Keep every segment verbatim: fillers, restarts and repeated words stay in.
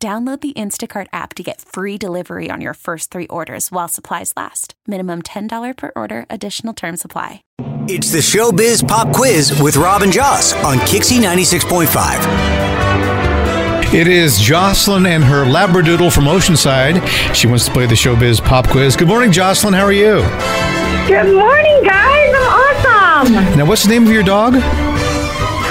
Download the Instacart app to get free delivery on your first three orders while supplies last. Minimum ten dollars per order. Additional terms apply. It's the Showbiz Pop Quiz with Robin Joss on Kixie ninety-six point five. It is Jocelyn and her labradoodle from Oceanside. She wants to play the Showbiz Pop Quiz. Good morning, Jocelyn. How are you? Good morning, guys. I'm awesome. Now, what's the name of your dog?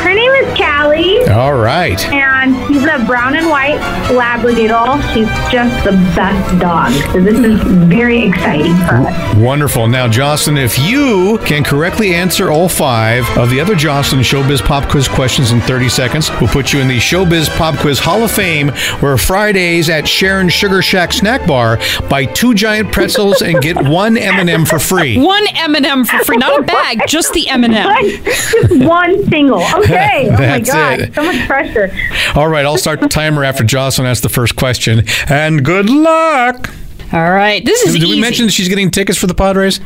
Her name is Callie. All right. And she's a brown and white labradoodle. She's just the best dog. So this is very exciting for us. Wonderful. Now, Jocelyn, if you can correctly answer all five of the other Jocelyn Showbiz Pop Quiz questions in thirty seconds, we'll put you in the Showbiz Pop Quiz Hall of Fame, where Fridays at Sharon Sugar Shack Snack Bar, buy two giant pretzels and get one M and M for free. One M and M for free. Not a bag, just the M and M. Just one single. Okay. Oh, my God. It. So much pressure. All right, I'll start the timer after Jocelyn asks the first question. And good luck. All right, this is Did easy. Did we mention she's getting tickets for the Padres?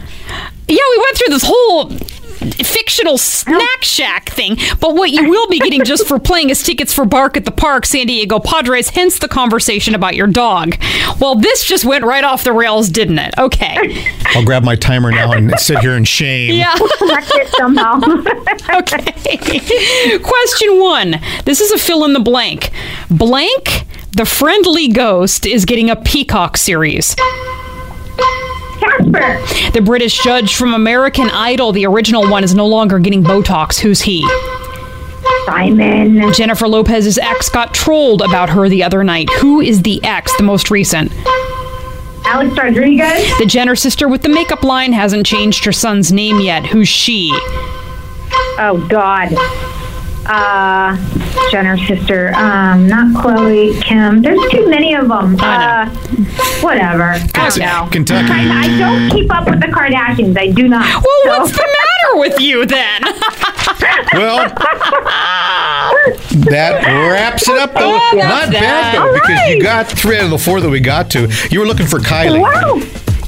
Yeah, we went through this whole fictional snack shack thing. But what you will be getting just for playing is tickets for Bark at the Park, San Diego Padres, hence the conversation about your dog. Well, this just went right off the rails, didn't it? Okay. I'll grab my timer now and sit here in shame. Yeah. Okay. Question one. This is a fill in the blank. Blank, the friendly ghost, is getting a Peacock series. Casper. The British judge from American Idol, the original one, is no longer getting Botox. Who's he? Simon. Jennifer Lopez's ex got trolled about her the other night. Who is the ex, the most recent? Alex Rodriguez. The Jenner sister with the makeup line hasn't changed her son's name yet. Who's she? Oh, God. Uh, Jenner's sister. Um, not Chloe, Kim. There's too many of them. Uh, whatever. I don't know. Kentucky. I, I don't keep up with the Kardashians. I do not. Well, so. What's the matter with you then? Well, that wraps it up, though. Oh, not bad, though, right. Because you got three out of the four that we got to. You were looking for Kylie. Wow.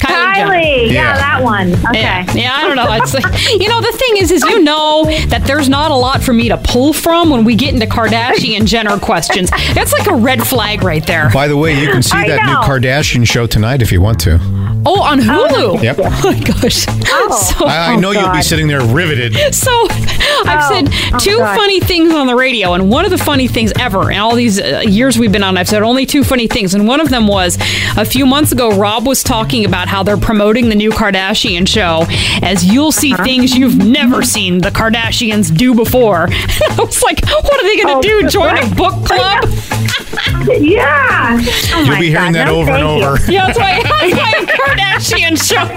Kylie, yeah. yeah, that one. Okay. Yeah, yeah, I don't know. It's like, you know, the thing is, is you know that there's not a lot for me to pull from when we get into Kardashian Jenner questions. That's like a red flag right there. By the way, you can see I that know. new Kardashian show tonight if you want to. Oh, on Hulu. Oh, yep. Oh my gosh. Oh. So, I, I know oh you'll be sitting there riveted. So I've oh. said two oh funny things on the radio, and one of the funny things ever in all these uh, years we've been on, I've said only two funny things, and one of them was a few months ago. Rob was talking about how they're promoting the new Kardashian show as you'll see uh-huh. things you've never seen the Kardashians do before. I was like, what are they going to oh, do? Join what? a book club? Yeah. Oh you'll be hearing God, that no, over and over. You. Yeah, that's why I Kardashian show.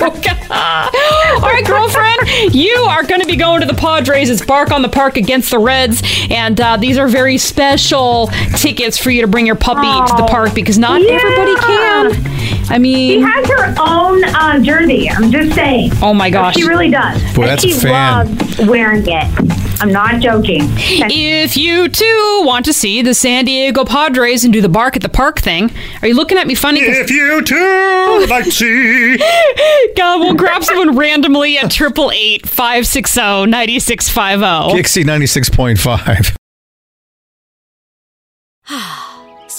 All right, girlfriend, you are going to be going to the Padres. It's Bark on the Park against the Reds, and uh, these are very special tickets for you to bring your puppy oh, to the park because not yeah. everybody can. I mean, she has her own uh, jersey. I'm just saying. Oh my gosh, she really does. Boy, and that's she a fan. Loves wearing it. I'm not joking. If you, too, want to see the San Diego Padres and do the Bark at the Park thing, are you looking at me funny? If you, too, would like to see. God, we'll grab someone randomly at eight eight eight, five six zero, nine six five zero. Kixie ninety-six point five.